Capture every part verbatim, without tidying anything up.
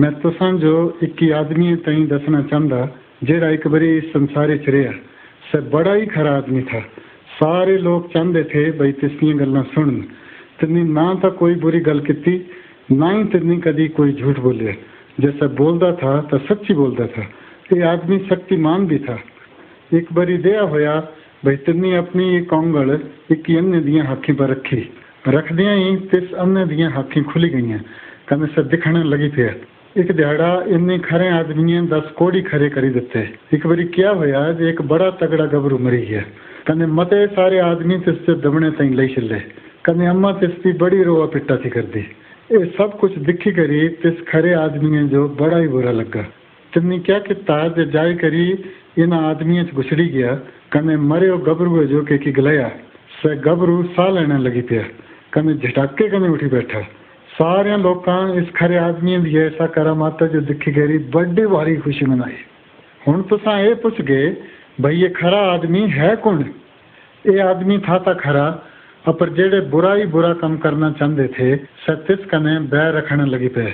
मैं तसो एक आदमी तीन दसना चाहता जेड़ा एक बारी संसारे च रहा से बड़ा ही खरा आदमी था। सारे लोग चाहते थे बई तिसदियां गल्लां सुन। तिन्नी ना तो कोई बुरी गल की ना ही तिन्नी कदी कोई झूठ बोलिया। जैसा बोलता था तो सच्ची बोलता था। ये आदमी शक्तिमान भी था। एक बारी दया होया बई तिन्नी अपनी एक औंगल एक अन्य दियां हाथी पर रखी। रखदियां ही तिस अन्य दियां हाथी खुली गई कने से दिखने लगी पे। एक दिहाड़ा इन्नी खरे आदमी दस कोड़ी खरे करी दिते। एक बारी क्या होया जे एक बड़ा तगड़ा गबरू मरी गया कने मते सारे आदमी तिससे दबने ताईं लई छले। कने अम्मा तिसकी बड़ी रोआ पिट्टा थी कर दी। ये सब कुछ दिखी करी तिस खरे आदमी जो बड़ा ही बुरा लगा। तिन्नी क्या किता जे जाय करी इन आदमी च घुसड़ी गया कने मरे वो गबरू जो के गलाया से गबरू साह लेने लगी पिया कने झटाके कने उठी बैठा। सारे लोगों इस खरे आदमी की ऐसा करामात जो दिखी गई बड़ी भारी खुशी मनाई। हुण तुसां ये पुछ गए भाई ये खरा आदमी है कौन। ये आदमी था ता खरा पर जेड़े बुरा ही बुरा काम करना चाहते थे सतिस कने बै रखने लगी पे।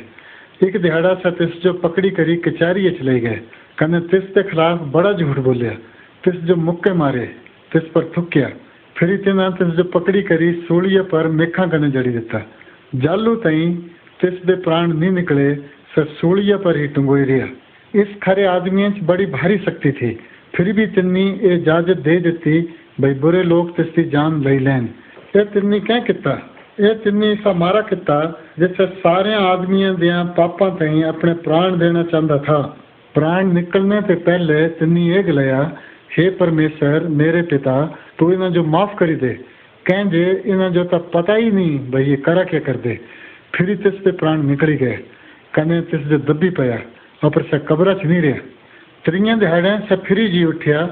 एक दिहाड़ा सतिस जो पकड़ी करी कचहरी चले गए कने तिस के खिलाफ बड़ा झूठ बोलिया। तिस जो मुक्के मारे तिस पर थुक्या। फिर तिना तिस जो पकड़ी करी सूलिये पर मेखा कने जड़ी दिता। जालू तई तिस दे प्राण नहीं निकले सर सूलिया पर ही टंगोई रहा। इस खरे आदमी च बड़ी भारी शक्ति थी। फिर भी तिन्नी ये इजाजत दे दी भाई बुरे लोग तिसकी जान लई लैन। यह तिन्नी क्या किता यह तिन्नी ऐसा मारा किता जिससे सारे आदमियों दिया पापा तई अपने प्राण देना चाहता था। प्राण निकलने से पहले तिन्नी ये गलाया हे परमेश्वर मेरे पिता तू इन्हें जो माफ करी दे कहें जे इन्हें जो तब पता ही नहीं भाई ये करा क्या कर दे। फिर तिस पे प्राण निकली गए कने तिस जो दबी पाया और से कबरा च नहीं रहा। त्रिया दिहाड़े से फिर जी उठ्या।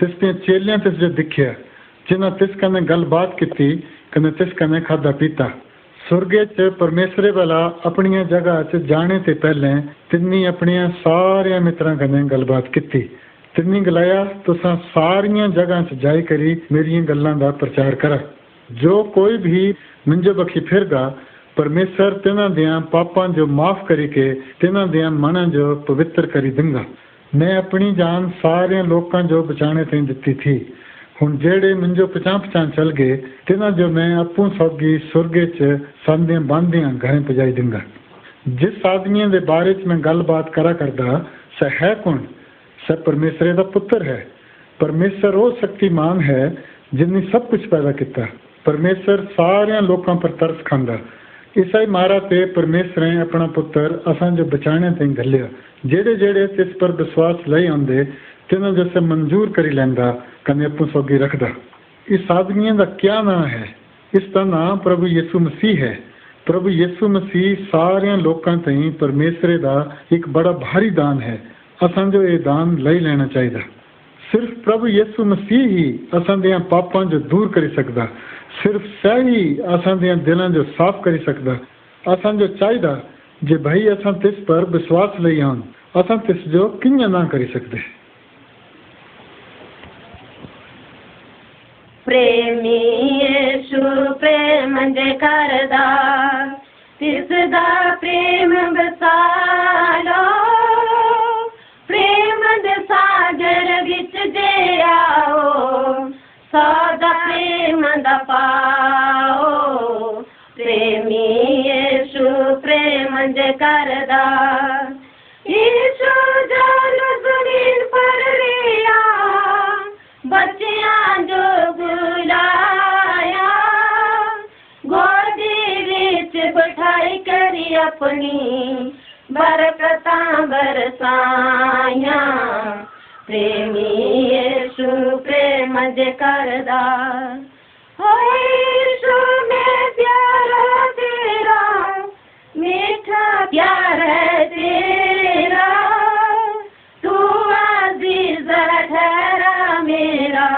तिसने चेलियां तिस जो दिखिया जिन्हें तिस कने गलबात की कने तिस कने खादा पीता। सुरगे च परमेसरे वाला अपनी जगह च जाने से पहले तिन्नी अपनिया सारे मित्रां कने गलबात की। तिन्नी गलाया तुसा सारिया जगह च जाई करी मेरी गल्लां दा प्रचार करा। जो कोई भी मुंजो बखी फिरगा परमेश्वर तिना दिया पापा जो माफ करी के तिना दिया मना जो पवित्र करी दूंगा। मैं अपनी जान सारे लोगों जो बचाने तई दिती थी। हुण जेड़े मुंजो पछां पछां चल गए तिना जो मैं आपूं सौगी सुरगे च सांधिया बांधिया घरें पजाई दूंगा। जिस आदमी दे बारे च मैं गलबात करा करदा स है कौन स परमेश्वर दा पुत्र है। परमेश्वर वो शक्तिमान है जिन्नी सब कुछ पैदा किया। परमेश्वर सारे लोगों पर तरस खांदा। इसा ही मारा ते परमेश्वरें अपना पुत्र असां जो बचाने तई घल्लिया। जेड़े जेड़े तिस पर विश्वास लई आंदे तिन्हां जो से मंजूर करी लैंदा कने आपूं सौगी रखदा। इस आदमी दा क्या नाम है। इसका नाम प्रभु यीशु मसीह है। प्रभु यीशु मसीह सारे लोगों तई परमेश्वर दा एक बड़ा भारी दान है। असां जो ये दान लई लेना चाहिदा। सिर्फ प्रभु यीशु मसीह ही असां दियां पापां जो दूर करी सकदा। सिर्फ सह ही असां दियां दिलां जो साफ करी सकदा। असां जो चाहिदा जे भाई असां तिस पर विश्वास लई आन असां तिस जो कियां ना करी सकदे। प्रेमी यीशु प्रेम जे करदा तिस दा प्रेम बसालो। प्रेम दे सागर विच जे आओ सदा प्रेम दा पाओ। प्रेमी यीशु प्रेम जे करदा यीशु जालू ज़मीन पर लिया बच्चियां जो बुलाया। गोदी विच बिठाई करी अपनी बरकता बरसाया। प्रेमी यीशु प्रेम जे करदा होए यीशु में प्यारा तेरा मीठा प्यार है तेरा। तू अज़ीज़ ठहरा मेरा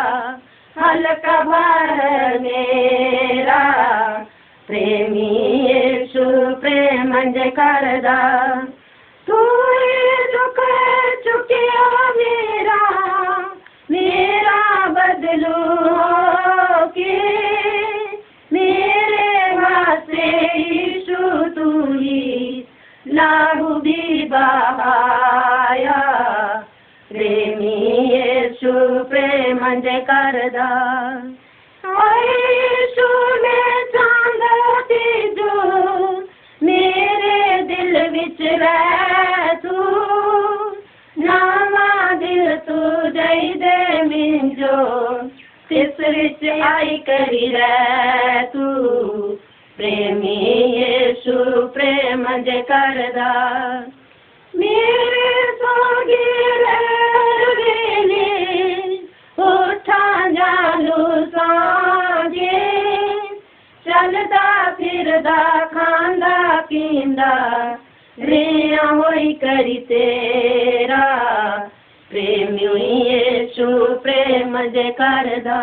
हल्का भार मेरा। प्रेमी यीशु प्रेम जे करदा तू जो कर चुकिया मेरा मेरा बदलो के। मेरे वास्ते यीशु तू ही लागू बहाया प्रेमी यीशु प्रेम जे करदा यीशु ने चांदती जो मेरे दिल विच रह तू नावा दिल तू जई दे मिंजो तिस विच आई करी रह तू प्रेमी यीशु प्रेम जे करदा मेरे सोगी रवेले उठा जालू सांगे चलदा फिरदा खांदा पींदा रिया होई करी तेरा प्रेमी यीशु प्रेम जे करदा।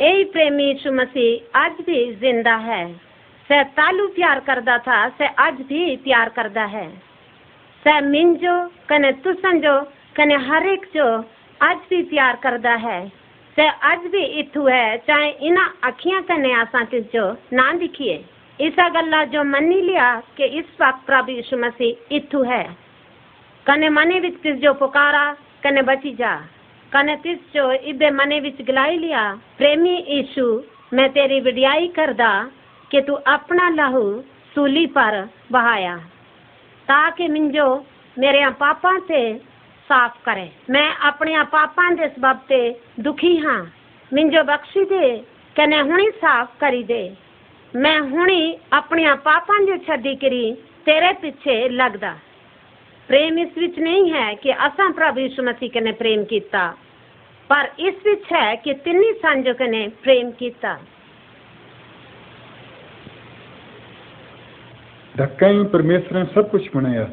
यही प्रेमी यीशु मसीह आज भी जिंदा है। सह तालू प्यार करदा था, सह आज भी प्यार करदा है। सह मिंजो कने तुसन जो कने हर एक जो आज भी प्यार करदा है। सह आज भी इथू है, चाहे इना अखियां कने आसा जो ना दिखिए। इसा गल्ला जो मनी लिया कि इस वक्त प्रभु यीशु मसीह इथू है। कने मने विच किस जो पुकारा कने बची जा, कने तिस जो इबे मने विच गलाई लिया। प्रेमी यीशु मैं तेरी विड़ियाई करदा कि तू अपना लहू सूली पर बहाया ताकि मिंजो मेरे पापां से साफ करे। मैं अपने पापां दे सबब ते दुखी हाँ, मिंजो बख्शी दे कने हुणी साफ करी दे। मैं हुणी अपने पापां दे छदी करी तेरे पीछे लगदा। प्रेम इस विच नहीं है कि असा प्रभु यीशु मसीह कने प्रेम किया, पर इस विच है कि तिन्नी सांझो कने प्रेम किया। धक्का ही परमेश्वर ने सब कुछ बनाया।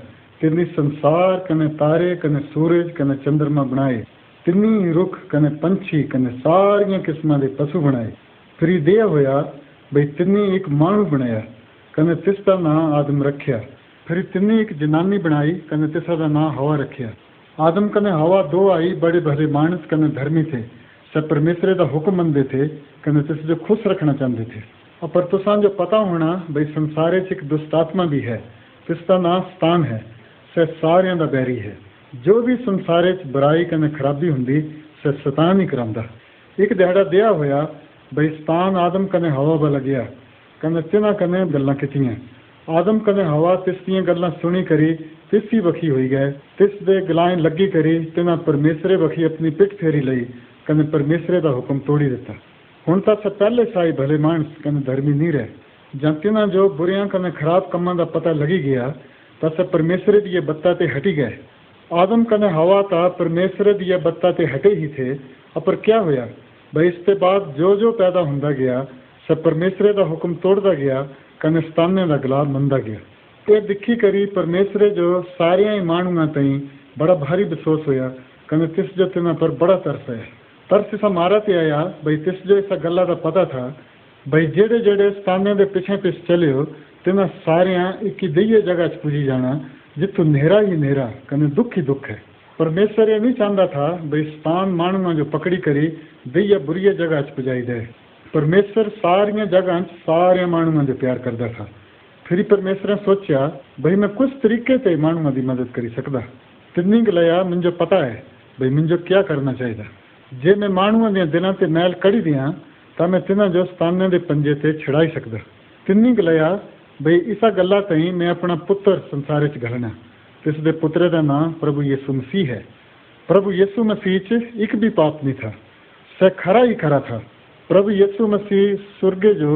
तिन्नी संसार कने तारे कने सूरज कने चंद्रमा बनाए। तिन्नी रुख कने पंछी कने सारिया किस्मां दे पशु बनाए। फिर दे होया बई तिन्नी एक मानू बनाया कने तिसदा नां आदम रखिया। फिर तिन्नी एक जनानी बनाई कने तिसा दा नाम हवा रखिया। आदम कने हवा दो आई बड़े भले मानस कने धर्मी थे, सब परमेश्वर दा हुक्म मनदे थे कने तिस जो खुश रखना चाहते थे। पर तुसां जो पता होना भाई संसारे च एक दुष्ट आत्मा भी है, तिसका नाम शैतान है। सह सारियां दा बैरी है। जो भी संसारे च बुराई कने खराबी हुंदी सह शैतान ही करांदा। एक दिहाड़ा दया होया भाई शैतान आदम कने हवा वाला गया कने तिना कने गल्लां कीतियां। आदम कने हवा तिस दियां गल्लां सुनी करी तिस ही वखी होई गए। तिस दे गलाएं लगी करी तिना परमेसरे वखी अपनी पिट फेरी लई कने परमेसरे दा हुक्म तोड़ी दिता। हुण तां सब पहले साई भले मानस कने धर्मी नहीं रहे। जां तिना जो बुरियां कने खराब कम्मां दा पता लगी गया तां सब परमेसरे दी बत्ता ते हटी गए। आदम कने हवा तां परमेसरे दी बत्ता ते हटे ही थे। पर क्या होया भाई इसते बाद जो जो पैदा हुंदा गया सब परमेसरे दा हुक्म तोड़दा गया कने शैताने दा गला मनदा गया। यह दिखी करी परमेसरे जो सारिया ही मानूंगा तई बड़ा भारी बसोस होया कने तिस जो तिना पर बड़ा तरस आया। तरस इस मारा ते आया भाई तिस जो इस गल्ला दा पता था भाई जेड़े जेड़े शैताने दे पिछे पिछ चले हो तिना सारिया एक देइए जगह च पुजी जाना जिथों नेहरा ही नेहरा कने दुख ही दुख है। परमेसर यह नहीं चाहता था भाई शैतान मानूंगा जो पकड़ी करी देइए बुरी जगह च पुजाई दे। परमेसर सारिया जगह सारे मानूआ से प्यार करता था। फिर परमेसर ने सोचा भाई मैं कुछ तरीके से मानूआ की मदद करी सकता। तिन्नी गलाया मुझे पता है भाई मुझे क्या करना चाहिए। जे मैं मानूआ दिलों से मैल कड़ी दियाँ तो मैं तिना जो शैतान के पंजे से छुड़ा ही सकता। तिन्नी गलाया भाई इसा गल्ला तई मैं अपना पुत्र संसार च घलना। तिस दे पुत्रे का नाम प्रभु यीशु मसीह है। प्रभु यीशु मसीह च एक भी पाप नहीं था, सह खरा ही खरा था। प्रभु यीशु मसीह सुरगे जो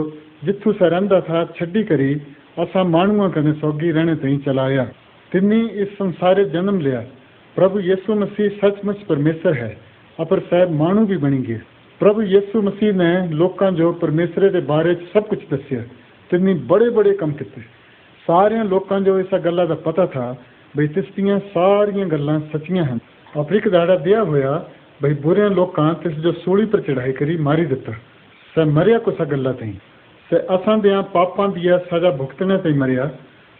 जिथू सा रहा था छड़ी करी असा मानूआ कने सौगी रहने तई चलाया। तिन्नी इस संसारे जन्म लिया। प्रभु यीशु मसीह सचमुच परमेसर है, अपर साहब मानू भी बनी गए। प्रभु यीशु मसीह ने लोगों जो परमेसरे दे बारे सब कुछ दसिया। तिन्नी बड़े बड़े कम किते। सारे लोगों जो इस गल्ला दा पता था भाई तिसदियां सारिया गल्लां सचियां हन। और एक दाड़ा दिया होया भाई बुरे लोगों तिस जो सूली पर चढ़ाई करी मारी दिता। स मरिया कुसा गल्ला तई, स असां दिया पापां दिया सजा भुगतने तई मरिया। स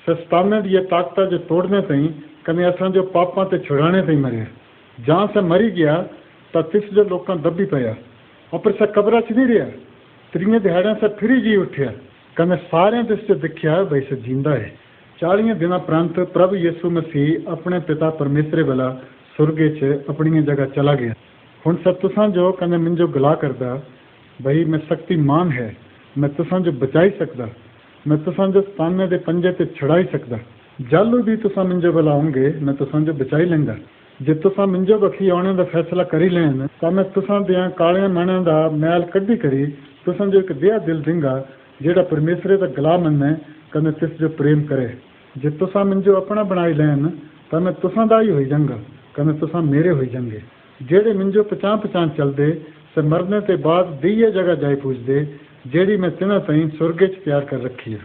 शैतान दिया ताकता जो तोड़ने तई कने असां जो पापां ते छुड़ाने तई मरिया। जां स मरी गया तो तिस जो लोगों दबी पया। पर स कबरा च नहीं रहा। त्रीए दिहाड़े स फिरी जी उठ्या कने सारे तिस जो दिखया भाई स जींदा है। चालीस दिन उपरंत प्रभु यीशु मसीह अपने पिता परमेश्वर वाला सुर्गे च अपनी जगह चला गया। हुण सब तुसां जो कने मिंजो गला करदा भाई मैं शक्तिमान है, मैं तुसां जो बचाई सकदा, मैं तुसां जो सामने दे पंजे ते छड़ाई सकदा। जालू भी तुसां मिंजो वाला होंगे मैं तुसां जो बचाई लेंदा। जे तुसां मिंजो बखी आने दा फैसला करी लेन तां मैं तुसां दियां कालियां माणां दा मैल कड्ढी करी तुसां जो एक देहा दिल दिंगा जेड़ा परमेश्वर दा गला मन्ने कने तिस जो प्रेम करे। जे तुसां मिंजो अपना बनाई लैन तां मैं तुसां दा ही होई जांगा कने तुसां मेरे होई जांगे। जेड़े मिंजो पछाण पछाण चलदे से मरने के बाद दीये जगह जाई पुजदे जेड़ी मैं तिन्हां ताईं सुरगे च तैयार कर रखी है।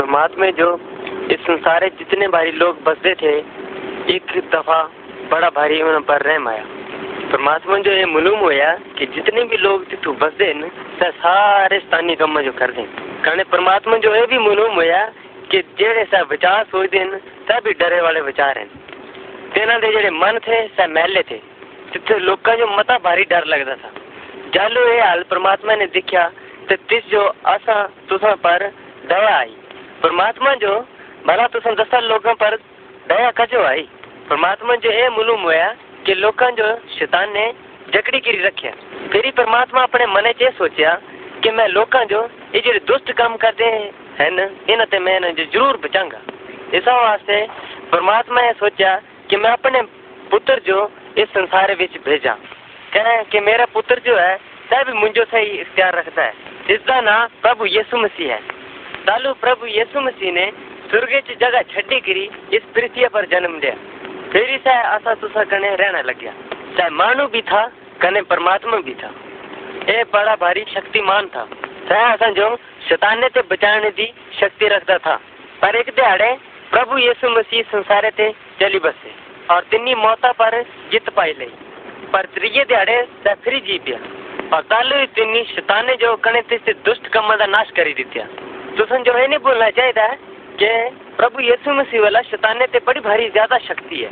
समाज में जो इस संसारे जितने भारी लोग बसते थे एक दफा बड़ा भारी उन्हें पर रहम आया। परमात्मा जो ये मालूम होया कि जितने भी लोग तिथु बसते न सारे स्थानीय कम जो कर दें कहने। परमात्मा जो ये भी मालूम होया कि जेड़े सा विचार सोचते हैं सब भी डरे वाले विचार हैं। तेना दे जेड़े मन थे सब मैले थे जिथे लोग जो मता भारी डर लगता था। जालू ये हाल परमात्मा ने दिखा तो तिस जो आसा तुसा पर दया आई। परमात्मा जो भला तुसा दसा लोगों पर दया कजो आई। परमात्मा जो ये मालूम होया कि लोगों जो शैतान ने जकड़ी गिरी रखिया। फिर परमात्मा अपने मन च सोचा कि मैं लोगों जो ये जो दुष्ट काम करते हैं है न इन्हते मैं जो जरूर बचांगा। इस वास्ते परमात्मा ने सोचा कि मैं अपने पुत्र जो इस संसार विच भेजा कहें कि मेरा पुत्र जो है सह भी मुंजो सही इख्तियार रखता है। इसका नाम प्रभु यीशु मसीह है। तालू प्रभु यीशु मसीह ने सुर्गे च जगह छड्डी करी इस पृथ्वी पर जन्म लिया। फिर सह आसा तुसा कने रहना लग गया। सह मानू भी था कने परमात्मा भी था। यह बड़ा भारी शक्तिमान था। सह आसा जो शैतान ते बचाने की शक्ति रखता था। पर एक दिहाड़े प्रभु यीशु मसीह संसारे ते चली बसे और तिन्नी मौता पर जीत पाई लई। पर त्रिये दिहाड़े ता फिर जीत गया और तालू तिन्नी शैताने जो कने तिस दुष्ट कम्मां दा नाश करी दित्या। तुसन जो है नहीं बोलना चाहिए कि प्रभु यीशु मसीह वाला शैताने ते बड़ी भारी ज्यादा शक्ति है।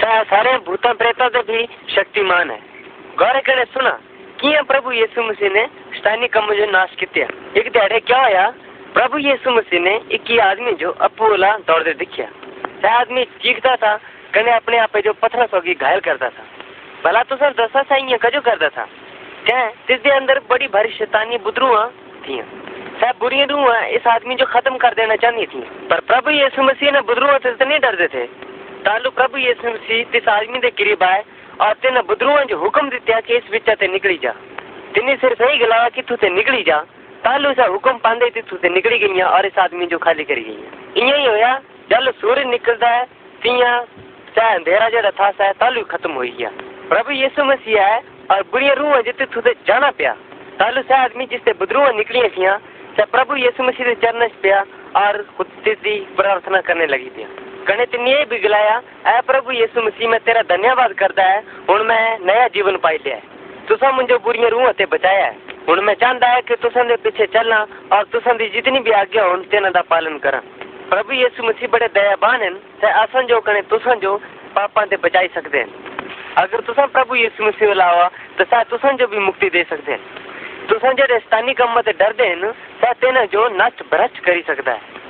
चाहे सारे भूतां प्रेतां ते भी शक्तिमान है। गौर कने सुना किया प्रभु यीशु मसीह ने शैतानी कम्मां जो नाश किया। एक दिहाड़े क्या होया प्रभु यीशु मसीह ने एक ही आदमी जो अपूला दौड़ते दिखा। सह आदमी चीखता था कने अपने आपे जो पत्थर सौ की घायल करता था। भला तो सर दसा सही कजो करता था कह तिसके अंदर बड़ी भारी शैतानी बुदरूआ थी। सह बुरी रूह इस आदमी जो खत्म कर देना चाहती थी। पर प्रभु यीशु मसीह ने बुदरूआ तिसते नहीं डरते थे। तालु प्रभु यीशु मसीह तिस आदमी के करीब आए और तेना बुदरूआ जो हुक्म दिता कि इस विचा ते निकली जा। तिने सिर्फ यही गलाया कि तू ते निकली जा। तालू सा हुक्म पांदे तिथु से निकली गई और इस आदमी जो खाली करी गई। इं ही होया जल सूरज निकलता है तिया सह अंधेरा जरा था सह तालू खत्म हो गया। प्रभु यीशु मसीह आए और बुरी रूह जो तिथु से जाना पिया। तालू सह आदमी जिससे बदरूह निकलिया थी सह प्रभु यीशु मसीह के चरण पिया और खुद की प्रार्थना करने लगी पिया। कने तिने ये भी गलाया ऐ प्रभु यीशु मसीह मैं तेरा धन्यवाद करता है हुण मैं नया जीवन पाई लिया। तुसा मुझे बुरी रूह ते बचाया है। हुण मैं चाहता है कि तुसा दे पीछे चलना और तुसा दी जितनी भी आज्ञा होन तेना दा पालन करा। प्रभु यीशु मसीह बड़े दयावान हैं। ते असां जो कने तुसा जो पापां ते बचाई सकदे हैं। अगर तुसा प्रभु यीशु मसीह वाला हो तो सा तुसा जो भी मुक्ति दे सकदे हैं। तुसा जेड़े शैतानी कम्मां ते डरदे हैं सा तेना जो नष्ट भ्रष्ट करी सकदा है।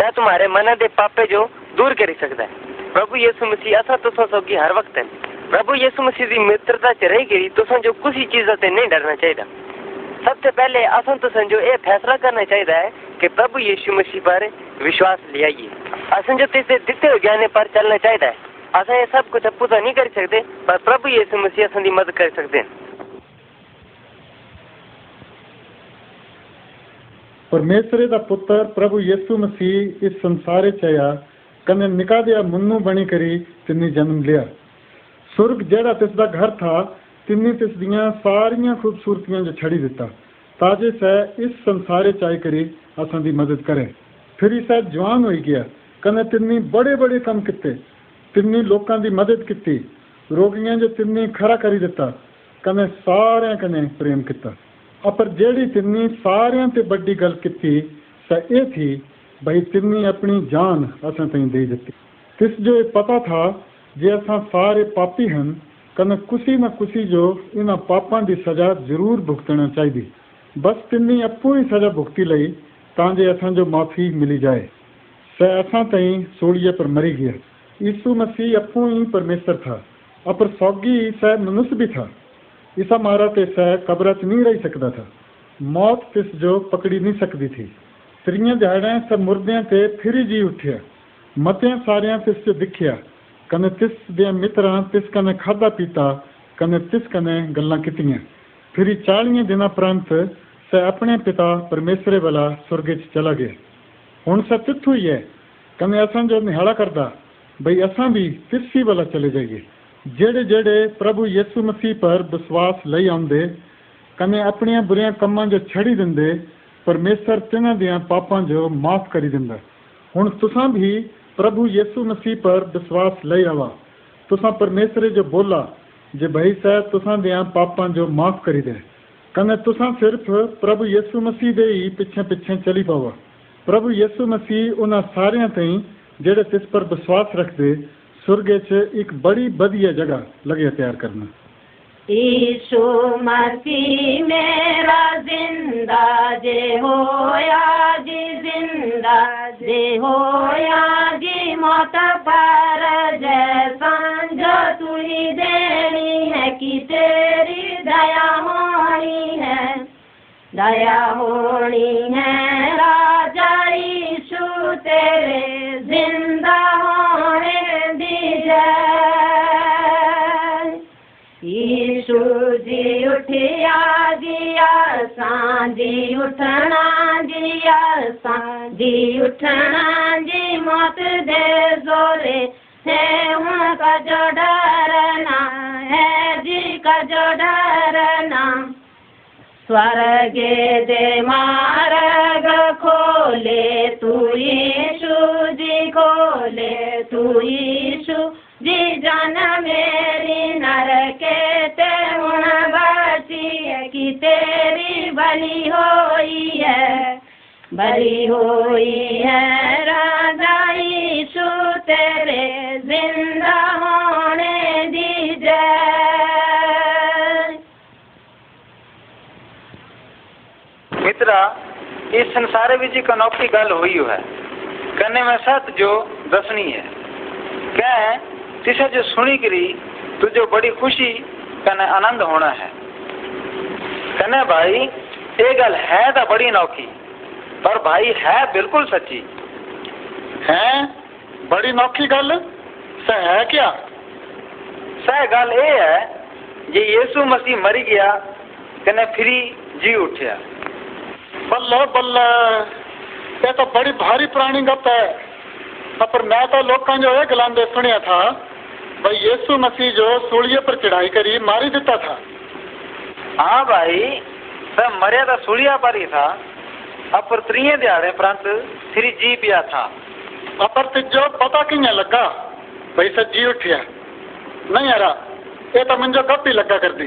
सा तुम्हारे मन दे पापे जो दूर करी सकदा है। प्रभु यीशु मसीह असां तुसा सौगी हर वक्त हैं। प्रभु यीशु मसीह दी मित्रता च रही गई तुसा जो किसी चीज़ ते नहीं डरना चाहिदा। सबसे पहले असन तुसन जो ये फैसला करना चाहिए है कि प्रभु यीशु मसीह पर विश्वास ले आइए। असन जो तिसे दिते हो ज्ञाने पर चलना चाहिए है। असन ये सब कुछ अप्पू तो नहीं कर सकते पर प्रभु यीशु मसीह असन दी मदद कर सकते हैं। परमेश्वर दा पुत्र प्रभु यीशु मसीह इस संसारे च आया कने निका दिया मुन्नू बनी करी तिन्नी जन्म लिया। सुर्ग जेड़ा तिसदा घर था तिन्नी तिस दियां सारियां खूबसूरतियां जो छड़ी दिता ताजे सह इस संसारे चाय करी असां दी मदद करे। फिर सह जवान होई गया कने तिन्नी बड़े बड़े कम किते। तिन्नी लोकां दी मदद की रोगियां जो तिन्नी खरा करी दिता कने सारे कने प्रेम किता। पर जेड़ी तिन्नी सारियां ते बड़ी गल की सह ये थी भाई तिन्नी अपनी जान असां ताईं दे दिती। तिस जो पता था जे असां सारे पापी हैं कने कुसी न कुसी जो इन्हां पापां दी सजा जरूर भुगतना चाहिए। बस तिन्नी अपूरी सजा भुगती लई तांजे असां जो माफ़ी मिली जाए। सह असां तई सूलिये पर मरी गया। यीशु मसीह अपू ही परमेश्वर था अपर सौगी सह मनुष्य भी था। इसा मारा ते सह कब्र च नहीं रही सकता था। मौत तिस जो पकड़ी नहीं सकती थी। त्रियां दिहाड़े सब मुर्दियां ते फिरी जी उठ्या। मतियां सारियां तिस जो दिखिया। कने तिस दे मित्रां तिस कने खादा पीता कने तिस कने गल्लां कीतियां। फिरी चालीस दिन उपरंत से अपने पिता परमेश्वर वाला स्वर्ग च चला गया। हुण से तिथों ही है कने असां जो निहाड़ा करदा भई असां भी तिरसी वाला चले जाइए। जेड़े जेड़े प्रभु यीशु मसीह पर विश्वास लई आंदे कने अपनियां बुरियां कम्मां जो छड़ी दिंदे परमेश्वर तिन्हां दियां पापां जो माफ करी दिंदा। हुण तुसां भी प्रभु यीशु मसीह पर विश्वास लई आवा। तुसां परमेश्वर जो बोला जे भाई साहब तुसा दिया पापा जो माफ करी दे कने तुसा सिर्फ प्रभु यीशु मसीह दे ही पिछे पिछे चली पावा। प्रभु यीशु मसीह उन्हां सारियां तई जेड़े तिस पर विश्वास रखते सुरगे च एक बड़ी बढ़िया जगह लगे तैयार करना। यीशु मसीह मेरा जिंदा जे होया जी जिंदा जे होया जी मौत पर जय संजो तुही देनी है कि तेरी दया होनी है दया होनी है राजा यीशु तेरे जिंदा होने दी जय। यीशु जी उठिया जिया सांझी उठना जिया सांझी उठना जी मौत दे जोरे है उनका जो डरना है जी का जो डरना स्वर्ग दे मार्ग खोले तू यीशु जी खोले तू यीशु जी जान मेरी नरके ते हुण बची है कि तेरी बलि होई है बलि होई है राजा यीशु तेरे जिंदा होने दी जय। मित्रा इस संसार विच एक अनोखी गल हुई है कने में सत जो दसनी है कह तिसे जो सुनी करी तुझे बड़ी खुशी कने आनंद होना है। कने भाई ये गल है तो बड़ी अनोखी पर भाई है बिल्कुल सच्ची है। बड़ी नौखी गल सह है क्या? सह गल ये है जे यीशु मसीह मरी गया कने फिरी जी उठया। बल्ले बल्ले ये तो बड़ी भारी पुरानी गप है पर मैं तो लोगों जो ये गलांदे सुनिया था भाई यीशु मसीह जो सूलिये पर चढ़ाई करी मारी देता था। हाँ भाई सब मरिया तो सूलिया पर ही था अपर त्रिये दिहाड़े प्रांत फिर जी पिया था। अपर तिजो पता कि लगा भाई सच जी उठिया नहीं यार ये तो मुझे गप ही लगा कर दी।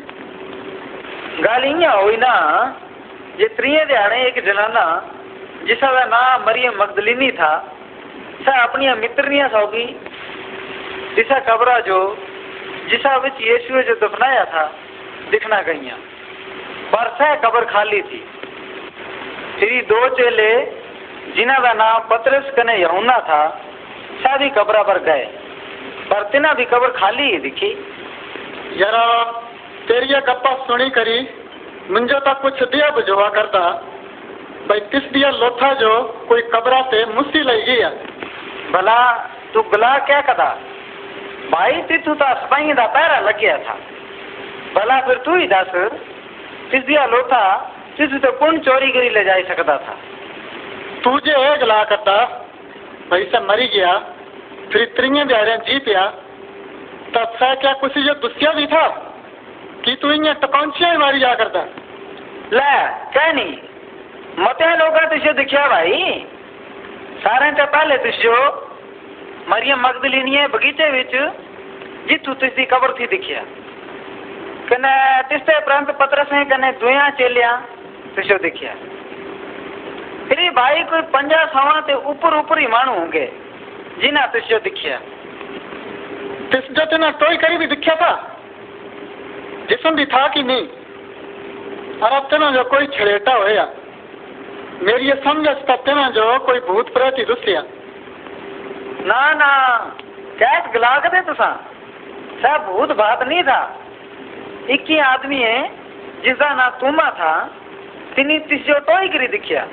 गल इं हुई ना जे त्रिये दिहाड़े एक जनाना जिसका नाम मरियम मगदलिनी था सा अपनी मित्रनिया सौगी जिसा कबरा जो जिसा विच यीशु जो दफनाया था दिखना गईया पर सह कबर खाली थी। फिर दो चेले जिन्ह का नाम पतरस कने यूहन्ना था सा भी कब्रा पर गए पर तिना भी कब्र खाली ही दिखी। जरा तेरिया गप्पा सुनी करी मुझे तो कुछ दिया बुझवा करता भाई तिस दिया लोथा जो कोई कब्रा से मुस्सी लई गई है। भला तू गला क्या कदा भाई तिथू तो सपाही का पैरा लग गया था। भला फिर तू ही दस तिस दिया लोथा तिस तो कौन चोरी करी ले जा सकता था? तुझे ये गला करता भाई सब मरी गया फिर त्रिया दिहाड़िया जी पिया तब सा क्या कुछ जो दुस्या भी था कि तू इं टपौंचिया ही मारी जा करता। लै क्या नहीं मत लोग तुझे दिखा भाई सारे तो पहले तुझो मरियम मगदलिनी बगीचे विच जितू तुझी कबर थी दिखिया कने तिसते प्रांत पतरस कने दुया चेलिया तुझो दिखिया। फिर भाई कोई पंजा सवा ते ऊपर ऊपर ही मानू होंगे जिन्हें तुझो दिखिया। तिस जो तेना टोई करी भी दिखिया था जिसम भी था कि नहीं भरतना जो कोई छेड़ेटा होया मेरी ये समझ ततना जो कोई भूत प्रेत ही दुसिया ना ना कैच गला के दे तुसा सब भूत बात नहीं था। इक्की आदमी है जिसका ना तुमा था तिनी तिस्यो टोई करी दिखिया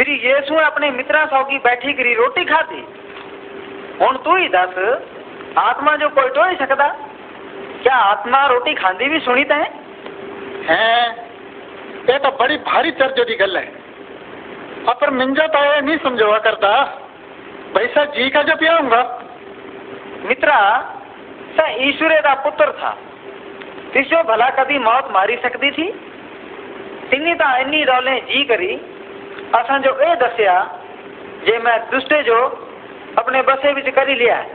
फिर येसु अपने मित्रा सौगी बैठी करी रोटी खाती हूं तू ही दस आत्मा जो कोई टोई सकता क्या आत्मा रोटी खांदी भी सुनी तै हैं ये तो बड़ी भारी चर्चो की गल है पर मिंजा तो ये नहीं समझवा करता भैसा जी का जो पियाऊंगा मित्रा सा ईश्वरे का पुत्र था तिस्यो भला कभी मौत मारी सकती थी तिनी ता इन्नी रौले जी करी असा जो ए दस्या जे मैं दुष्टे जो अपने बसे विच करी लिया है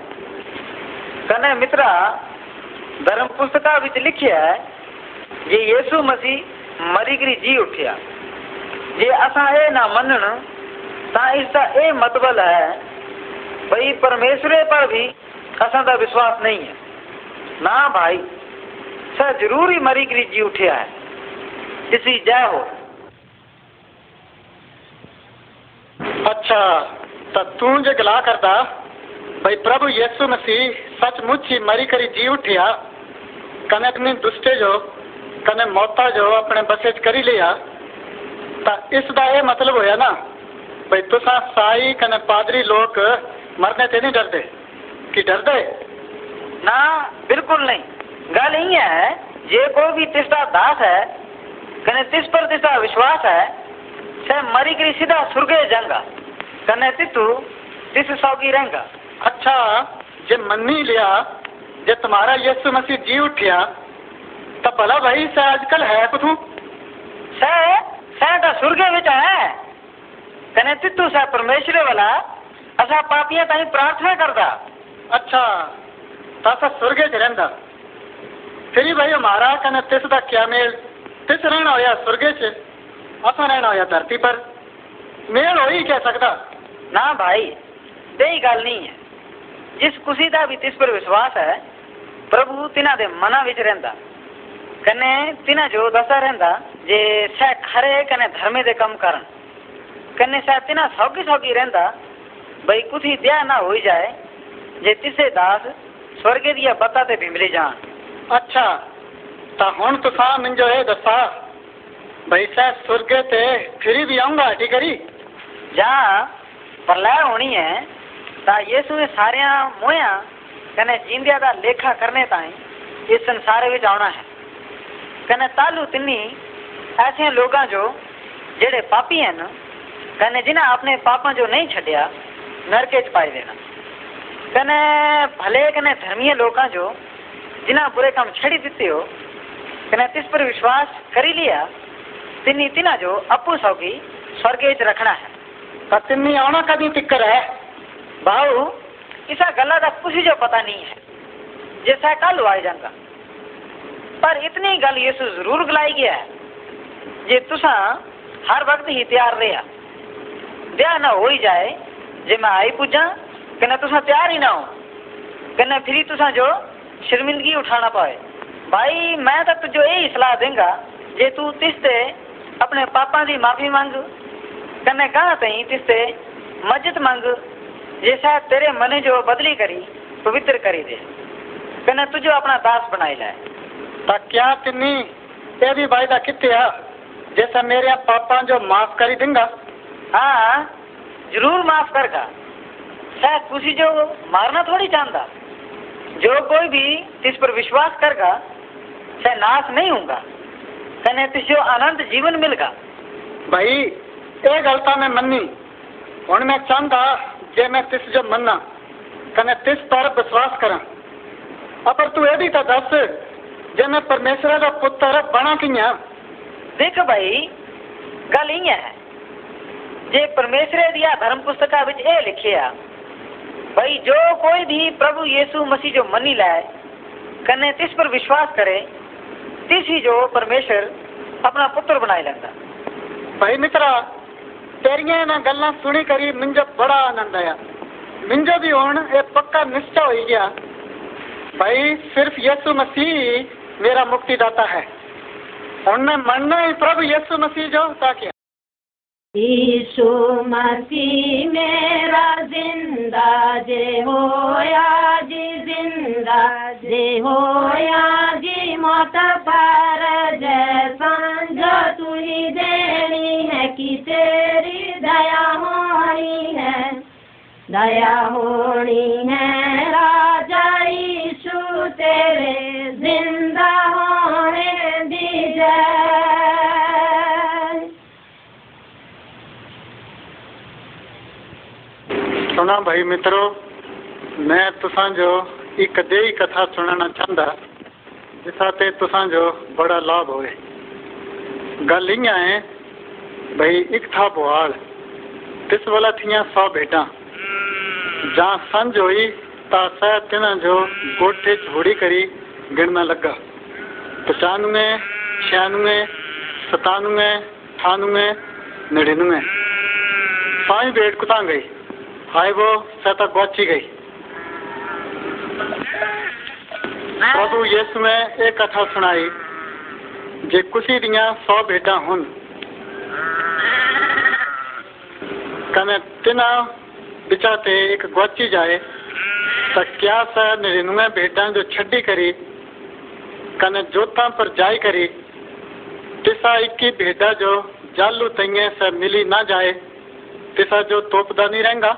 कने मित्रा धर्म पुस्तका विच लिखिया है जे यीशु मसीह मरी करी जी उठिया जे असा ए ना मनन ता इसका ए मतबल है भाई परमेश्वरे पर भी असा दा विश्वास नहीं है ना भाई सा जरूरी मरी करी जी उठिया है। इसी जय हो। अच्छा तो तू जो गला करता भाई प्रभु यीशु मसीह सचमुच ही मरी करी जी उठिया कने अपने दुष्टे जो कने मौता जो अपने बसेज करी लिया ता इसका यह मतलब होया ना भाई तुसा साई कने पादरी लोग मरने ते नहीं डरते कि डरते ना बिल्कुल नहीं गल यही है जे कोई भी तिसका दास है कने तिस पर तिसका विश्वास है से मरी करी सीधा सुर्गे जांगा कने तितू तिस सौगी रहेंगा। अच्छा जे मन्नी लिया जे तुम्हारा यीशु मसीह जी उठिया तो भला भाई से आजकल है कुथू से से ता सुर्गे विच है कने तितू से परमेश्वर वाला असा पापियां ताई प्रार्थना करदा। अच्छा ता सा सुर्गे च रहंदा फिर भाई हमारा कने तिस दा क्या मेल तिस रहना होया सुर्गे च असा रहना होया धरती पर मेल हो ही कह सकता ना भाई यही गल नहीं है जिस खुशी का भी तिस पर विश्वास है प्रभु तिना दे मना विच रहंदा कने तिना जो दसा रहंदा जे सह खरे कने धर्मे दे कम करन कने सह तिना सौगी सौगी रहंदा भाई कुछ ही दया ना हो जाए जे तिसे दास स्वर्गे दिया बता ते भी मिले जान। अच्छा ता हुन तुसा मिंजो ए दसा भाई साहब सुर्गे ते फिर भी आऊंगा ठीक करी जा प्रलय होनी है ता यीशु ने सारे मोया कने जिंदिया दा लेखा करने ताई इस संसार विच आना है कने तालू तिनी ऐसे लोगा जो जेड़े पापी हैं न कने जिन्हें अपने पापां जो नहीं छड़िया नरके च पाई देना कने भले कने धर्मीय लोगा जो जिन्हें बुरे काम छड़ी दिते हो कने तिस पर विश्वास करी लिया तिनी तिना जो अपू सौगी स्वर्गेज रखना है पर तिनी आना कभी तिक्कर है बाऊ इसा गला का कुछ जो पता नहीं है जैसा कल आए जाएगा पर इतनी गल यीशु जरूर गलाई गया है जे तुसा हर वक्त ही तैयार रहा दया ना हो ही जाए जे मैं आई पूजा कने तुसा तैयार ही ना हो कने फिर तुसा जो शर्मिंदगी उठाना पाए भाई मैं तो तुझे यही सलाह देंगा जे तू तिस्ते अपने पापा की माफी मांग कने कहा तई तिस्ते मस्जिद मांग जैसा तेरे मने जो बदली करी पवित्र करी दे कने तुझे अपना दास बनाई लाए। ता क्या तिनी ये भी वायदा कितिया जैसा मेरे पापा जो माफ करी देंगा हाँ जरूर माफ करगा सह खुशी जो मारना थोड़ी जानता जो कोई भी तिस पर विश्वास करगा से नाश नहीं होगा कने तुझे आनंद जीवन मिलगा। भाई ये गलता मैं मन्नी हूँ मैं चाहता जे मैं तिस जो मन्ना कने तिस पर विश्वास करा अपर तू ये भी तो दस जे मैं परमेश्वर का पुत्र बना कि देख भाई गल इं है जे परमेश्वर दिया धर्म पुस्तक विच ये लिखिया भाई जो कोई भी प्रभु यीशु मसीह जो मनी लाए कने तिस पर विश्वास करे तिस ही जो परमेश्वर अपना पुत्र बनाए लेता। भाई मित्रा तेरिया ना गल्ला सुनी करी मिंजो बड़ा आनंद आया मिंजो भी हुण ये पक्का निश्चय हो गया भाई सिर्फ यीशु मसीह मेरा मुक्तिदाता है उनमें मन ही प्रभु यीशु मसीह जो ताकि यीशु मसीह मेरा जिंदा जे होया जी जिंदा जे होया जी मौत पार जय सांझ तू ही देनी है कि तेरी दया होनी है दया होनी है राजा यीशु तेरे जिंदा होने सुना भाई मित्रों मैं तुसा जो एक देही कथा सुनाना चाहता जिसा ते तुसा जो बड़ा लाभ होए। गल इया है भाई एक था बुआल तिस वाला थिया सौ बेटा जहाँ संज हुई तासा तिना जो गोठे छोड़ी करी गिनना लगा पचानवे छियानवे सतानवे अठानवे निन्यानवे साई बेट कुता गई हाय वो सता गोची गई। प्रभु यीशु में एक कथा सुनाई जे कुसी दिया सौ बेटा हुन कने तिना बिचाते एक गोची जाए तो क्या सा निन्यानवे बेटा जो छड्डी करी कने जोता पर जाई करी तिसा इक्की बेटा जो जालू तंगे से मिली ना जाए तिसा जो तोपदा नहीं रहेगा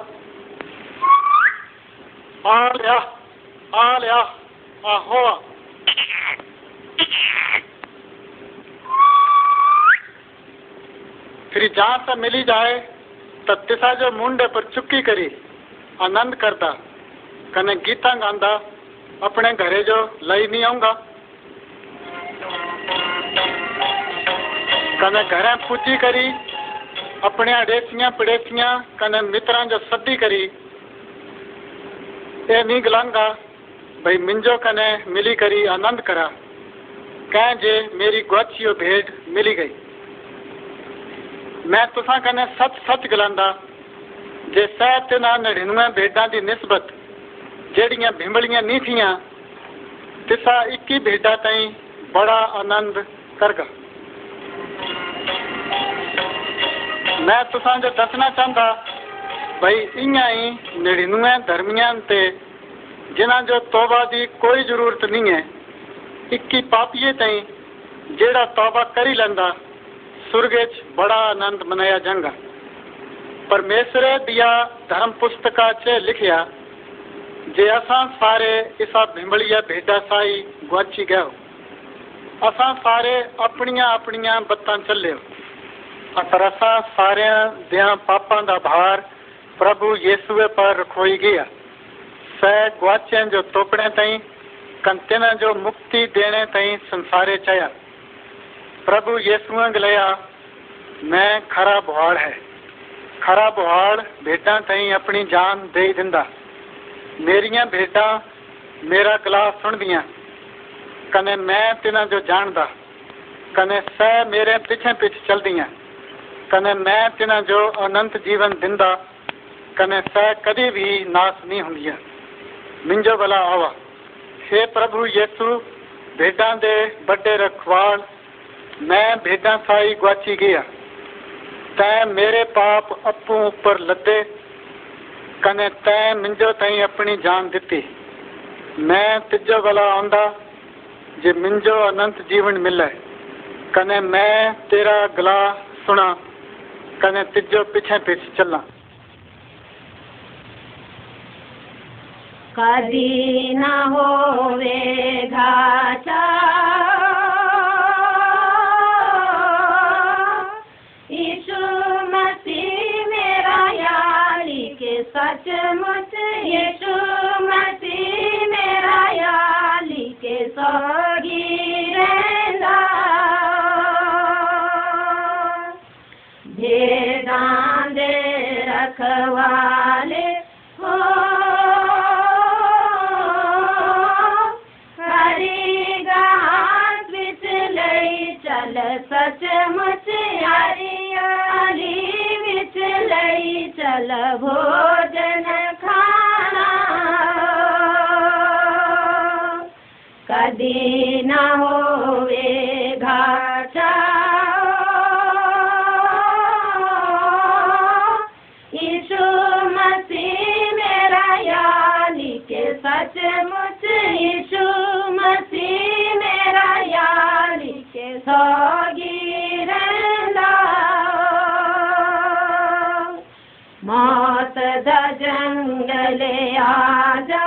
आलिया आलिया आहो फिर जहाँ से मिली जाए तब तिसा जो मुंडे पर चुक्की करी आनंद करता कने गीता गांदा अपने घरे जो लई नहीं आऊंगा कने घरे पूजी करी अपने अड़ेसियां पड़ेसियां कने मित्रां जो सदी करी ये नहीं गलांगा भाई मिंजो कने मिली करी आनंद करा कह जे मेरी गुआचियो भेंट मिली गई। मैं तुसा कने सच सच गलांदा जे सत ना निन्यानवे भेंटा दी निस्बत जेड़ियां भिंबलियां नहीं थियां तिसा इक्की भेंटा ताई बड़ा आनंद करगा। मैं तुसा जो दसना चाहता भाई इया ही निन्यानवे धर्मियां ते जिन्हां जो तौबा दी कोई जरूरत नहीं है इक्की पापिये तई जेड़ा तौबा करी लंदा सुरगेच बड़ा आनंद मनाया जाएगा। परमेश्वरे दिया धर्म पुस्तका च लिखिया जे असा सारे इसा भिंबलिया भेडा साई गुआची गयो असा सारे अपनिया अपनिया बत्तां चले पर असा सारे दिया पापां दा भार प्रभु यीशुए पर रखोई गया। सह गुआचें जो तोपने तई कंतना जो मुक्ति देने तई संसारे चाया प्रभु यीशुए गलया मैं खरा बुहाड़ है खरा बुहाड़ भेटा तई अपनी जान दे दिंदा मेरिया भेटा मेरा गला सुन दिया कने मैं तिना जो जानदा कने सह मेरे पिछे पिछ चल दिया कने मैं तिना जो अनंत जीवन दिंदा कने सह कदी भी नाश नहीं होंगी मिंजो भला आवा। हे प्रभु यीशु भेडा दे बड़े रखवाल मैं भेडा साई गुआची गया तैं मेरे पाप अप्पू उपर लदे कने तैं मिंजो तई अपनी जान दिती मैं तिजो भला आंदा जे मिंजो अनंत जीवन मिले कने मैं तेरा गला सुना कने तिजो पिछे पिछ चला। कदी न होवे घाटा यीशु मसीह मेरा यारी के सचमुच यीशु मसीह मेरा यारी के सोगी रहंदा भेदां दे रखवाले सचमुच हरियाली विच लई चल भोजन खाना कदी न होवे घाटा आज मुझ यीशु मसीह मेरा यारी के सोगी रहना मौत दा जंगले आजा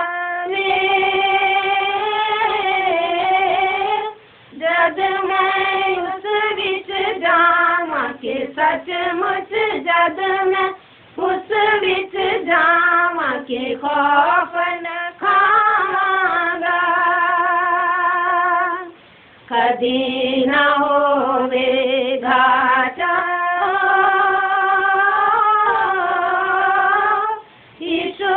रे जब मैं उस बीच जामा के सच मुझ जद मैं उस बीच जामा के खौफ न खाऊंगा कदी ना होवे घाटा यीशु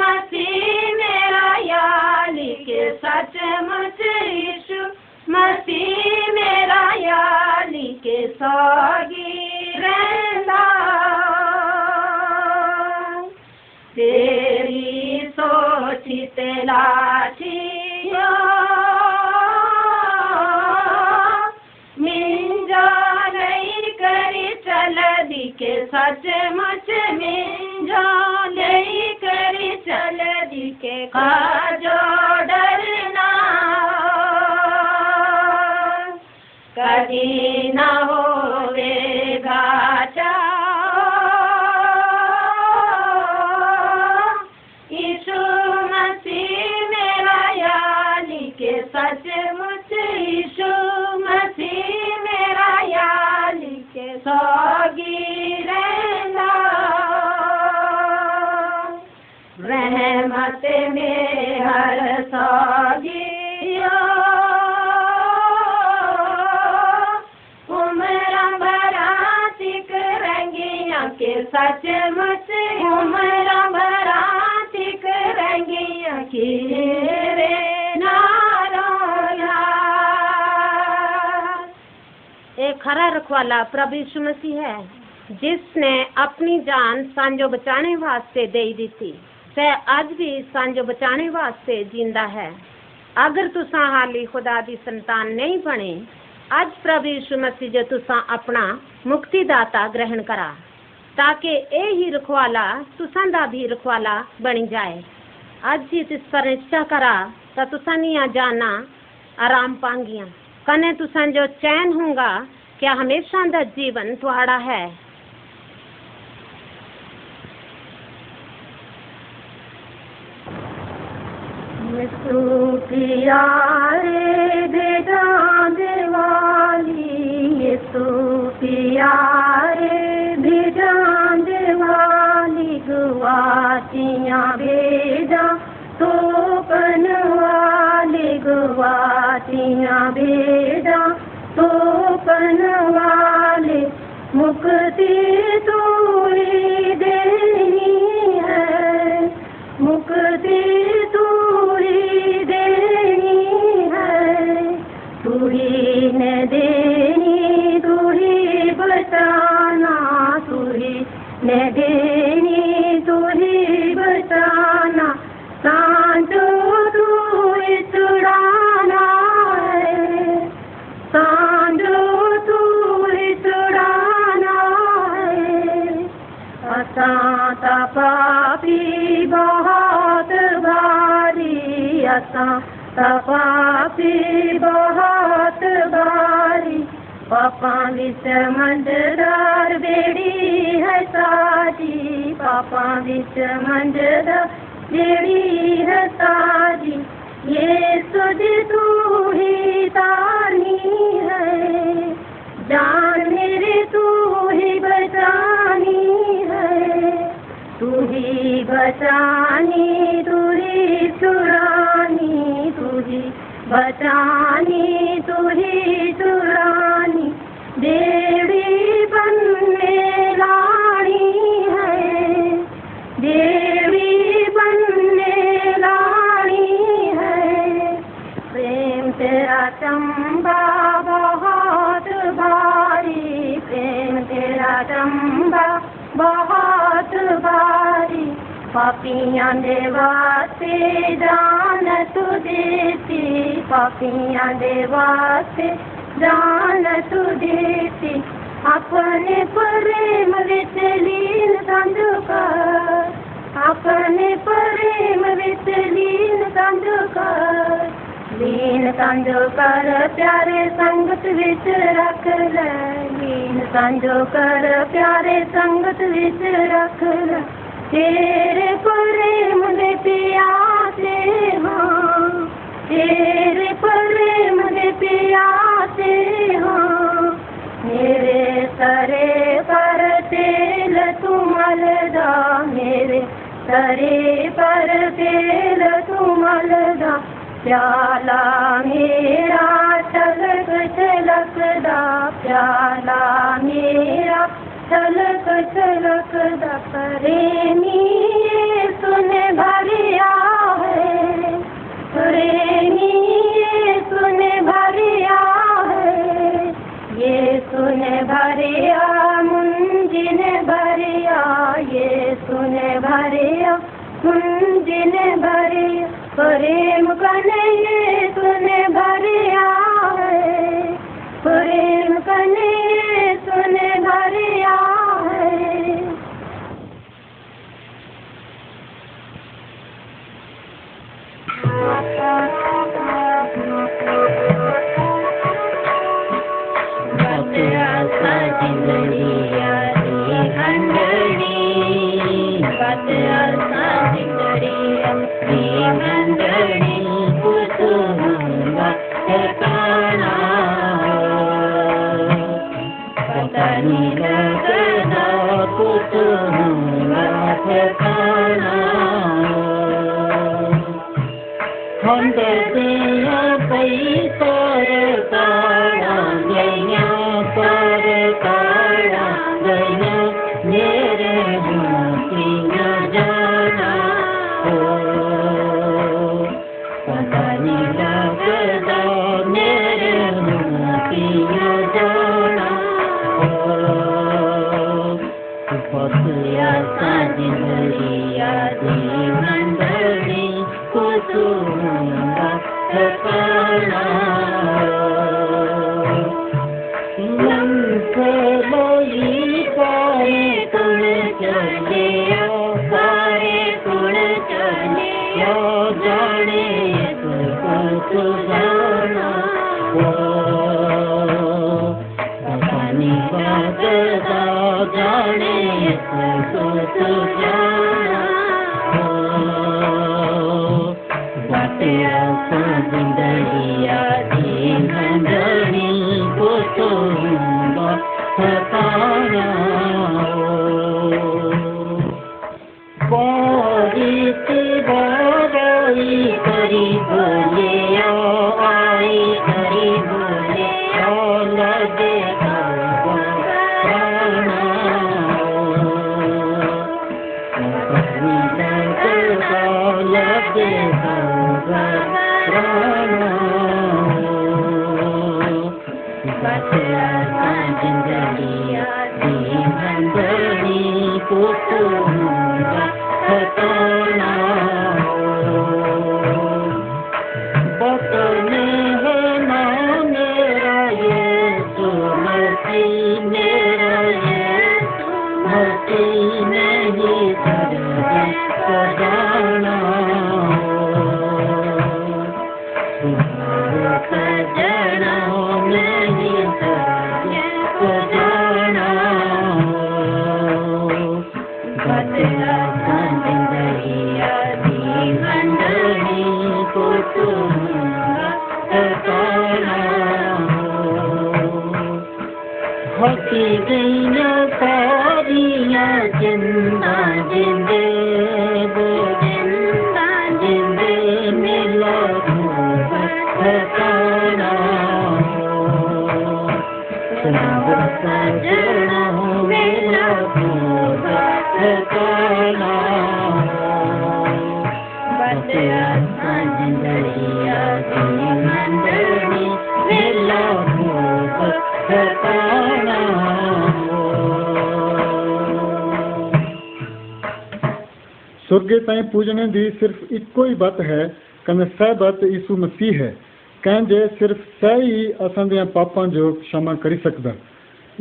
मसीह मेरा याली के सच मुझ यीशु मसीह मेरा याली के सोगी रहना तेरी सोची तलाशिया मिंजा नहीं करी चल दी के सच मच मिंजा नहीं करी चल दी के काजो डरना कदी ना होवे घाटा सच मुझ यीशु मसीह मेरा याली के सोगी रहना रहमत में हर सोगी उम्र भरा तिक रंगिया के सच मुझ उम्र भरा तिक रंगिया की खरा रखवाला प्रभु यीशु मसीह है जिसने अपनी जान सांजो बचाने वास्ते देई दिती वह आज भी सांजो बचाने वास्ते जिंदा है। अगर तुसा हाली खुदा दी संतान नहीं बने आज प्रभु यीशु मसीह जो तुसा अपना मुक्तिदाता ग्रहण करा ताकि ए ही रखवाला तुसा दा भी रखवाला बनी जाए। आज ही तिस पर निश्चा करा ता तुसा निया जाना आराम पांगिया कने तुसा जो चैन होगा क्या हमेशा दा जीवन तुहाड़ा है। गुवातियाँ भेजा तोपन वाली गुवातियाँ भेजा तोपन वाले मुक्ति तूने देनी है मुक्ति तूने देनी है तूने ने देनी तूने बचाना तूने ने देनी तूने बचाना सांजो तूने छुड़ाना सांजो तू छुड़ाना असां ता पापी बहुत भारी असां ता पापी बहुत भारी पापा विच मंझदार बेड़ी है साजी पापा विच मंझदार बेड़ी है साजी ये तुझे तू ही तानी है जान मेरे तू ही बचानी है तू ही बचानी तू ही चुरानी तू ही बचानी तू ही चुरानी देवी बन में लानी है देवी बन में लानी है प्रेम तेरा चंबा बहुत भारी प्रेम तेरा चंबा बहुत भारी पापियाँ देवाते जान तू देती पापियाँ देवाते जान तू देती अपने प्रेम विच लीन संधु कर अपने प्रेम लीन कंध कर, लीन कंध कर प्यारे संगत विच रख ले, लीन कंध कर प्यारे संगत विच रख ले। तेरे प्रेम दे प्यासे हां, तेरे प्रेम दे प्यासे हां, मेरे सरे पर तेल तू मलदा, मेरे सरे पर तेल तू मलदा, प्याला मेरा छलक छलकदा, प्याला मेरा छलक छलकदा। प्रेमी सुन भरिया है, प्रेमी सुन भरिया है, ये सुन भरिया मुंजिन भरिया, ये सुन भरिया मुंजिन भरिया, प्रेम कने सुन भरिया है, प्रेम कने सुन भरिया है। सुरगे ताई पूजने दी सिर्फ इको ही बत है कने सह बत ईसु मसीह है। कहें जे सिर्फ सह ही असां पापां जो क्षमा करी सकदा।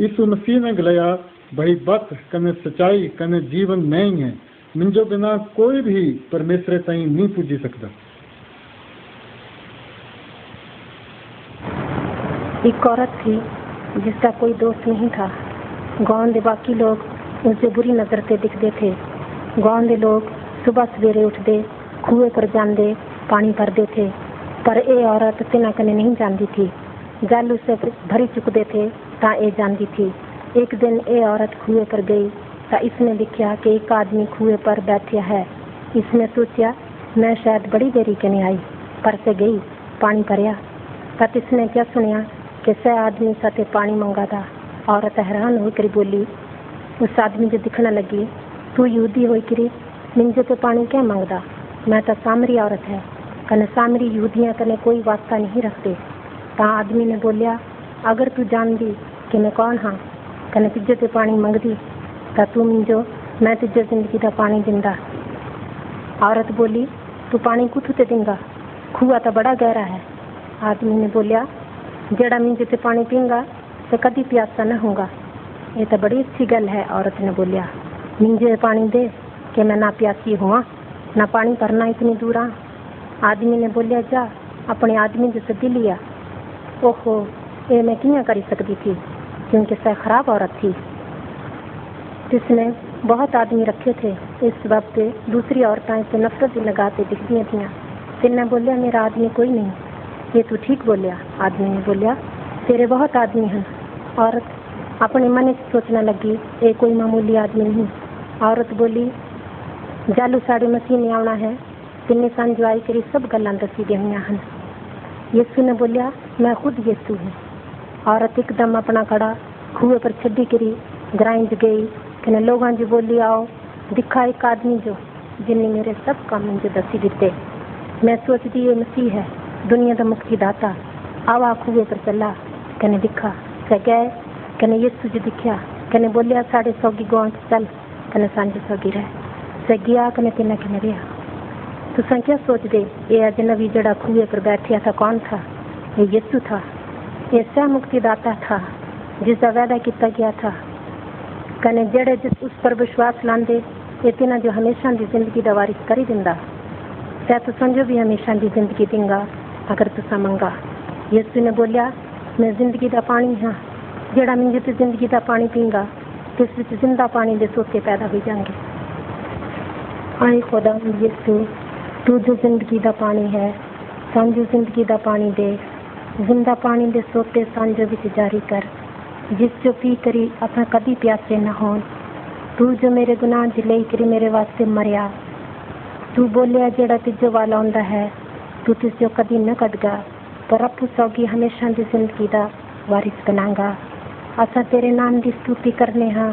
ईसु मसीह ने गलाया भई बत कने सच्चाई कने जीवन नहीं है। मुझो बिना कोई भी परमेसर ताई नहीं पुजी सकता। एक औरत थी जिसका कोई दोस्त नहीं था। गांव के बाकी लोग उससे बुरी नजर से दिखते थे। गांव के लोग सुबह सवेरे उठते खूह पर जाते पानी भरते थे, पर ये औरत तिना कने नहीं जाती थी। जल उससे भरी चुकते थे ता ये जाती थी। एक दिन ये औरत खूह पर गई ता इसने देखा कि एक आदमी खूह पर बैठा है। इसने सोचा मैं शायद बड़ी देरी कने आई, पर से गई पानी भरया पर इसने क्या सुनिया कि सह आदमी साथे पानी मंगा था। औरत हैरान होकर बोली उस आदमी जो दिखना लगी तू यहूदी होकर मिंजे तो पानी क्या मंगदा, मैं तो सामरी औरत है, कने सामरी यहूदियाँ कने कोई वास्ता नहीं रखते। ता आदमी ने बोलिया अगर तू जानदी कि मैं कौन हाँ कने तुझे तो पानी मंगदी ता तू मिंजो मैं तुझे जिंदगी का पानी दिंदा। औरत बोली तू पानी कुथू ते देंगा, खूआ तो बड़ा गहरा है। आदमी ने बोलिया जड़ा मिंजे ते पानी पींगा तो कभी प्यासा ना होगा। ये तो बड़ी अच्छी गल है, औरत ने बोलिया मिंजे पानी दे कि मैं ना प्यासी हुआ ना पानी भरना इतनी दूर आ। आदमी ने बोलिया जा अपने आदमी जिसे दे लिया। ओहो ये मैं किया करी सकती थी क्योंकि सह खराब औरत थी। जिसने बहुत आदमी रखे थे इस वक्त दूसरी औरतें इसे नफरत लगाते दिख दी थी। तिन्हें बोलिया मेरा आदमी कोई नहीं। ये तू ठीक बोलिया, आदमी ने बोलिया तेरे बहुत आदमी हैं। औरत अपने मन से सोचने लगी ये कोई मामूली आदमी नहीं। औरत बोली जालू साड़ी मसीह ने आना है, तिन्ने सांझ आई करी सब गल्लां दसी गई हैं। यीशु ने बोलिया मैं खुद यीशु हूँ। औरत एकदम अपना कड़ा खूह पर छड्डी करी ग्राइंज गई कि लोगों जो बोली आओ दिखा एक आदमी जो जिन्हें मेरे सब काम मुझे दसी दिते, मैं सोचती ये मसीह है दुनिया का मुक्ति दाता। आवा खूह पर चला कने दिखा सह गए कने यीशु जी दिखा कने बोलिया साढ़े सौगी गांव चल कने सांझे सौगी रह सह गया कने तिना कने रहा। तुसा क्या सोचते ये अजनबी जड़ा खूह पर बैठा था कौन था? ये यीशु था। ये सह मुक्तिदाता था जिसका वादा किया गया था कने जड़े जिस उस पर विश्वास लाते ये तिना जो हमेशा की जिंदगी का वारिस करी दिंदा। सह तुसा जो भी हमेशा की जिंदगी देंगा अगर तुसा मंगा। यीशु ने बोलिया मैं जिंदगी का पानी हाँ, जड़ा मिंजे तो जिंदगी का पानी पींगा तो इस जिंदा पानी के सोते पैदा हो जाएंगे। आए खुदा यीशु तू जो जिंदगी का पानी है सांझू जिंदगी का पानी दे, जिंदा पानी के सोते सांझो विच जारी कर जिस जो पी करी अपना कभी प्यासे न हो। तू जो मेरे गुनाह जले करी मेरे वास्ते मरिया, तू बोलिया जड़ा तिजो वाला होंदा है तू तिजो कभी न कटगा पर आपू सौगी हमेशा की जिंदगी का वारिस बनागा। असा तेरे नाम की स्तुति करने हाँ,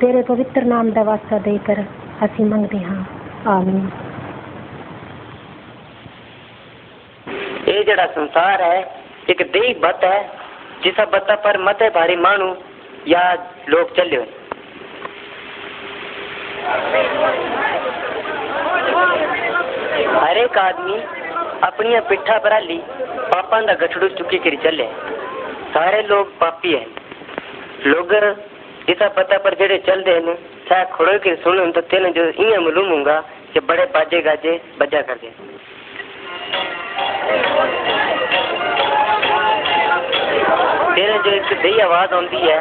तेरे पवित्र नाम का वास्ता देकर असी मंगते हाँ, आमीन। ये जड़ा संसार है एक देही बत है जिस बत्ता पर मते भारी मानू या लोग चलियो। हर एक आदमी अपनी पिठा भराली पापा का गठड़ू चुकी करी चले। सारे लोग पापी हैं। लोग इस पता पर जेड़े चलते हैं सह खड़ो के सुन तो तेन जो इं मालूम होगा कि बड़े बाजे गाजे बजा कर दे। तेरे जो एक दही आवाज आती है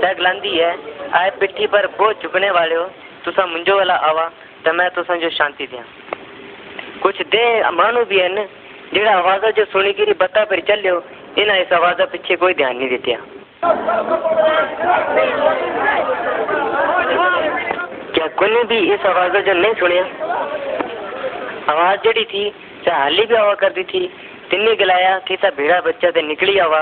सह गलांदी है आए पिठी पर बोझ चुकने वाले हो तुसा मुंजो वाला आवा तो मैं तुसा जो शांति दिया। कुछ दे मानू भी हैं जेड़ा आवाजा जो सुनी गिरी बता पर चलो इन्हें इस आवाजा पीछे कोई ध्यान नहीं देता। क्या कोई भी इस आवाजा जो नहीं सुनिया? आवाज जड़ी थी चाहे हाली भी आवा करती थी। तिन्नी गलाया कि सा भेड़ा बच्चा से निकली आवा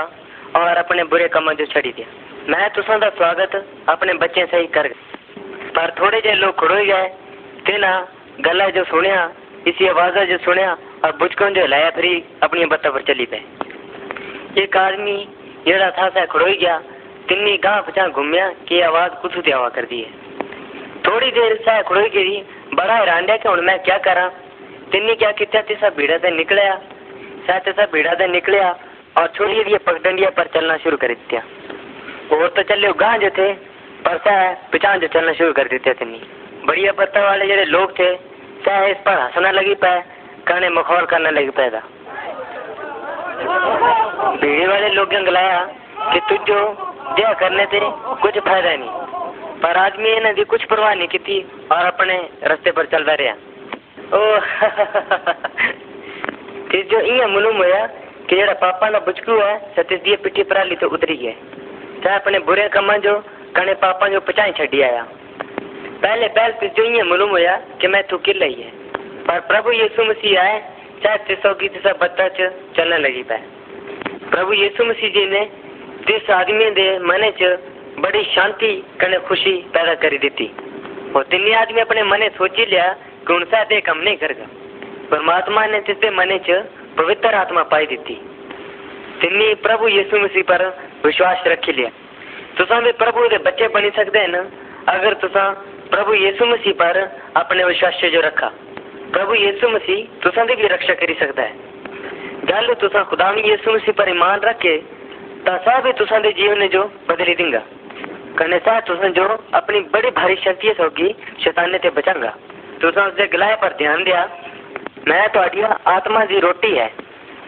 और अपने बुरे कमा जो छड़ी दिया। मैं तुसा का स्वागत अपने बच्चे सही कर पर थोड़े जे लोग खड़ो गए तेना गला जो सुनिया इसी आवाजा जो सुनिया और बुचकन जो लाया फिर अपनी बत्ता पर चली पे। एक आदमी जड़ा था सह खड़ोई गया तिन्नी गांव पचा घूमया कि आवाज कुछ आवा कर दी है। थोड़ी देर सह खड़ोई गई बड़ा हैरान है कि हुण मैं क्या करा। तिन्नी क्या किया तिसा भीड़ा से निकलिया सह तिसा भीड़ा से निकलिया और छोटी जी पगडंडिया पर चलना शुरू कर दिया। और तो चले गांव जो थे पर सह पचा जो चलना शुरू कर देते तिन्नी। बढ़िया पत्ता वाले जो लोग थे चाहे इस पर हंसना लगी पाए कहने मखौल करने लगी पाए था। भीड़ वाले लोग गलाया कि तुझ जो जय करने से कुछ फायदा नहीं, पर आदमी ने भी कुछ परवाह नहीं की थी और अपने रास्ते पर चलता रहा। ओ फिर जो ये मालूम होया कि जरा पापा ना बुचकू है सतीश दी पिट्ठी पर ली तो उतरी है, चाहे अपने बुरे कमा जो कने पापा जो पचाई छड़ी आया। पहले पहल तुझो ये मालूम होया कि मैं थू किल है, पर प्रभु यीशु मसीह आए चाहे तिसो की तिसा बत्ता च चलने लगी पाए। प्रभु यीशु मसीह जी ने तिस आदमी दे मने च बड़ी शांति कने खुशी पैदा करी दी और तिनी आदमी अपने मने सोची लिया कि उन साथ कम नहीं करगा। परमात्मा ने तिसे मने च पवित्र आत्मा पाई दी, तिनी प्रभु यीशु मसीह पर विश्वास रखी लिया। तुसा भी प्रभु दे बच्चे बनी सकते हैं न अगर तुसा प्रभु यीशु मसीह पर अपने विश्वास जो रखा। प्रभु यीशु मसीह तुसा दी भी रक्षा करी सकता है। जल तुसा खुदा यीशु मसीह पर ईमान रखे ता सा भी तुसा दे जीवन ने जो बदली देंगा, कने सा तुसा जो अपनी बड़ी भारी शक्ति होगी शैतान ते बचांगा। तुसा उसके गलाए पर ध्यान दिया, मैं तो आत्मा की रोटी है,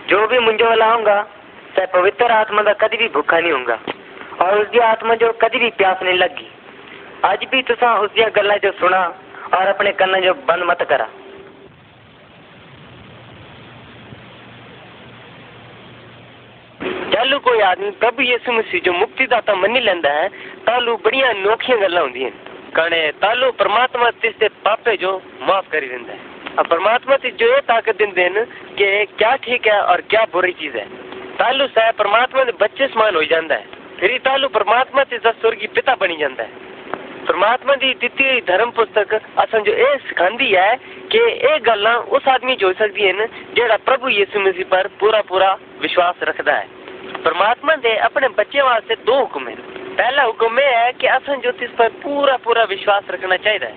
जो भी मुंजो वाला होगा चाहे पवित्र आत्मा का कभी भी भूखा नहीं होगा और उसकी आत्मा जो कभी भी प्यास नहीं लगी। आज भी तुसा उसकी गल्ला जो सुना और अपने कन्ना जो बंद मत करा। जलू कोई आदमी प्रभु यीशु मसीह जो मुक्तिदाता मनी लेंदा है तालू बढ़िया नोखिया गल्ला होंदी है, कने तालू परमात्मा तिसते पापे जो माफ करी देंदा है। अब परमात्मा से जो ये ताकत दिन देन के क्या ठीक है और क्या बुरी चीज है। तालू से परमात्मा के बच्चे समान हो जाता है, फिर तालू परमात्मा से स्वर्गीय पिता बनी जाता है। परमात्मा की द्वितीय धर्म पुस्तक असन जो ये सिखाती है कि ये गल्ला उस आदमी जो हो सकती है न जेड़ा प्रभु यीशु मसीह पर पूरा पूरा विश्वास रखता है। परमात्मा के अपने बच्चे वास्ते दो हुक्म है। पहला हुक्म यह है कि असन जो तिस पर पूरा पूरा विश्वास रखना चाहिए।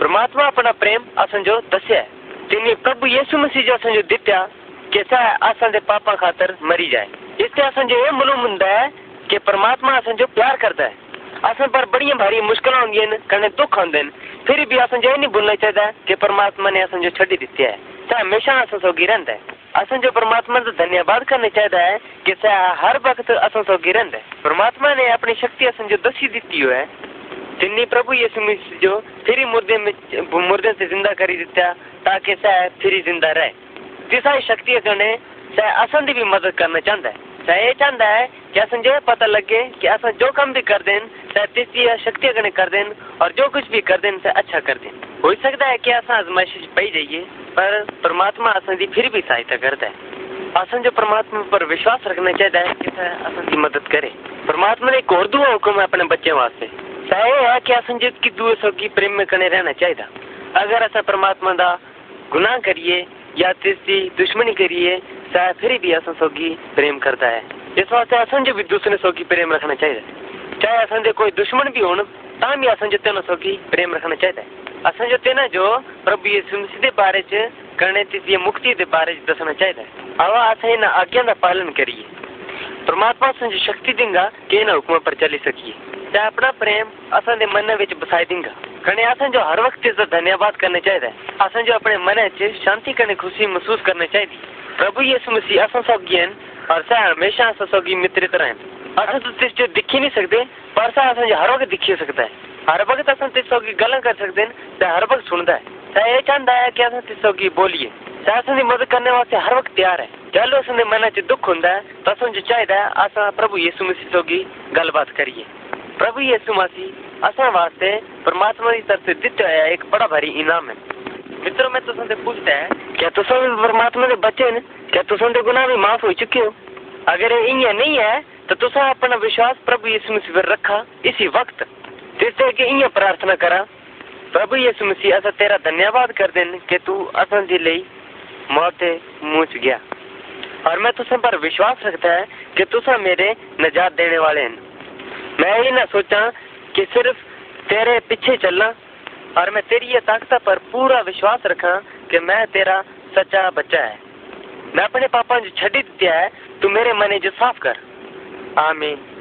परमात्मा अपना प्रेम असन जो दस्या है, तिनी प्रभु यीशु मसीह जो असन जो दित्या के चाहे असन दे पापा खातर मरी जाए। इससे असन जो ये मालूम हुंदा है कि परमात्मा असन जो प्यार करता है। असन पर बड़ियां भारी मुश्किलां होंदियां ने कने दुख होंदे ने, फिर भी असन जो ये नहीं भूलना चाहिए कि परमात्मा ने असन जो छड्डी दित्या है, चाहे हमेशा असन सोगी रहिंदा है। असन जो परमात्मा का धन्यवाद करना चाहिए है कि चाहे हर वक्त असन सोगी रहिंदा है। परमात्मा ने अपनी शक्ति असन जो दसी दित्ती है, तिन्नी प्रभु यीशु मसीह जो फिर मुर्दे में मुर्दे से जिंदा करी दिता ताकि सह फिर जिंदा रहे। तीसरी शक्ति करने सह असन भी मदद करना चाहता है। सह ये चाहता है कि असन जो पता लगे कि असन जो कम भी कर देन सह तीसरी शक्ति करने कर देन और जो कुछ भी कर देन सह अच्छा कर देन। हो सकता है कि असन आजमाइश पई जाइए, पर परमात्मा असन की फिर भी सहायता करता है। असन जो परमात्मा पर विश्वास रखना चाहिए है कि सह असन की मदद करे। परमात्मा ने एक और दुआ हुक्म है अपने बच्चे वास्ते, सह ये है कि असन जो की दूर सौ की प्रेम में कने रहना चाहिए। अगर असा परमात्मा दा गुनाह करिए या तिसकी दुश्मनी करिए सह फिर भी असन सौ की प्रेम करता है। इस वास्ते असन जो भी दूसरे सौ की प्रेम रखना चाहिए, चाहे असन जो कोई दुश्मन भी होन तां भी असन जो तेना सौ की प्रेम रखना चाहिए। असन जो तेना जो प्रभु यीशु मसीह दे बारे च कने तिसकी मुक्ति दे बारे च दसना चाहिए। आवा अस इन आज्ञा दा पालन करिए। परमात्मा असन जो शक्ति देगा कि इन हुक्म पर चली सकिए। चाहे अपना प्रेम असन दे मन विच बसाई देगा, कने असन जो हर वक्त इसका धन्यवाद करना चाहिए। असन जो अपने मन च शांति कने खुशी महसूस करनी चाहिए। प्रभु यीशु मसीह असन सौगी हैं और सह हमेशा असन सौगी मित्रत रहें। असन तो तिस जो दिखी नहीं सकते, पर सह असन जो हर वक्त दिखी सकता है। हर वक्त असन तिस सौगी गल्लां कर सकते हैं, सह हर वक्त सुनता है। सह ये चाहता है कि असन तिस सौगी बोलिए, सह असन की मदद करने वास्ते हर वक्त तैयार है। चलो असन दे मन च दुख हुंदा है तो असन जो चाहिए असा प्रभु यीशु मसीह सौगी गलबात करिए। प्रभु यीशु मसीह असा वास्ते परमात्मा की तरफ से दिता है एक बड़ा भारी इनाम है। मित्रों में तुसन से पूछता है क्या तुसन भी परमात्मा के बच्चे हैं, क्या तुसन के गुनाह भी माफ हो चुके हो। अगर ये नहीं है तो तुसा अपना विश्वास प्रभु यीशु मसीह पर रखा इसी वक्त। तिसते के ये प्रार्थना करा, प्रभु यीशु मसीह असा तेरा धन्यवाद कर देन कि तू असन दे लई मौते मूच गया और मैं तुसा पर विश्वास रखता है कि तुसा मेरे निजात देने वाले हैं। मैं ये ना सोचा कि सिर्फ तेरे पीछे चलना और मैं तेरी ये ताकत पर पूरा विश्वास रखा कि मैं तेरा सच्चा बच्चा है। मैं अपने पापा जो छड़ी दिया है तू मेरे मने जो साफ कर। आमीन।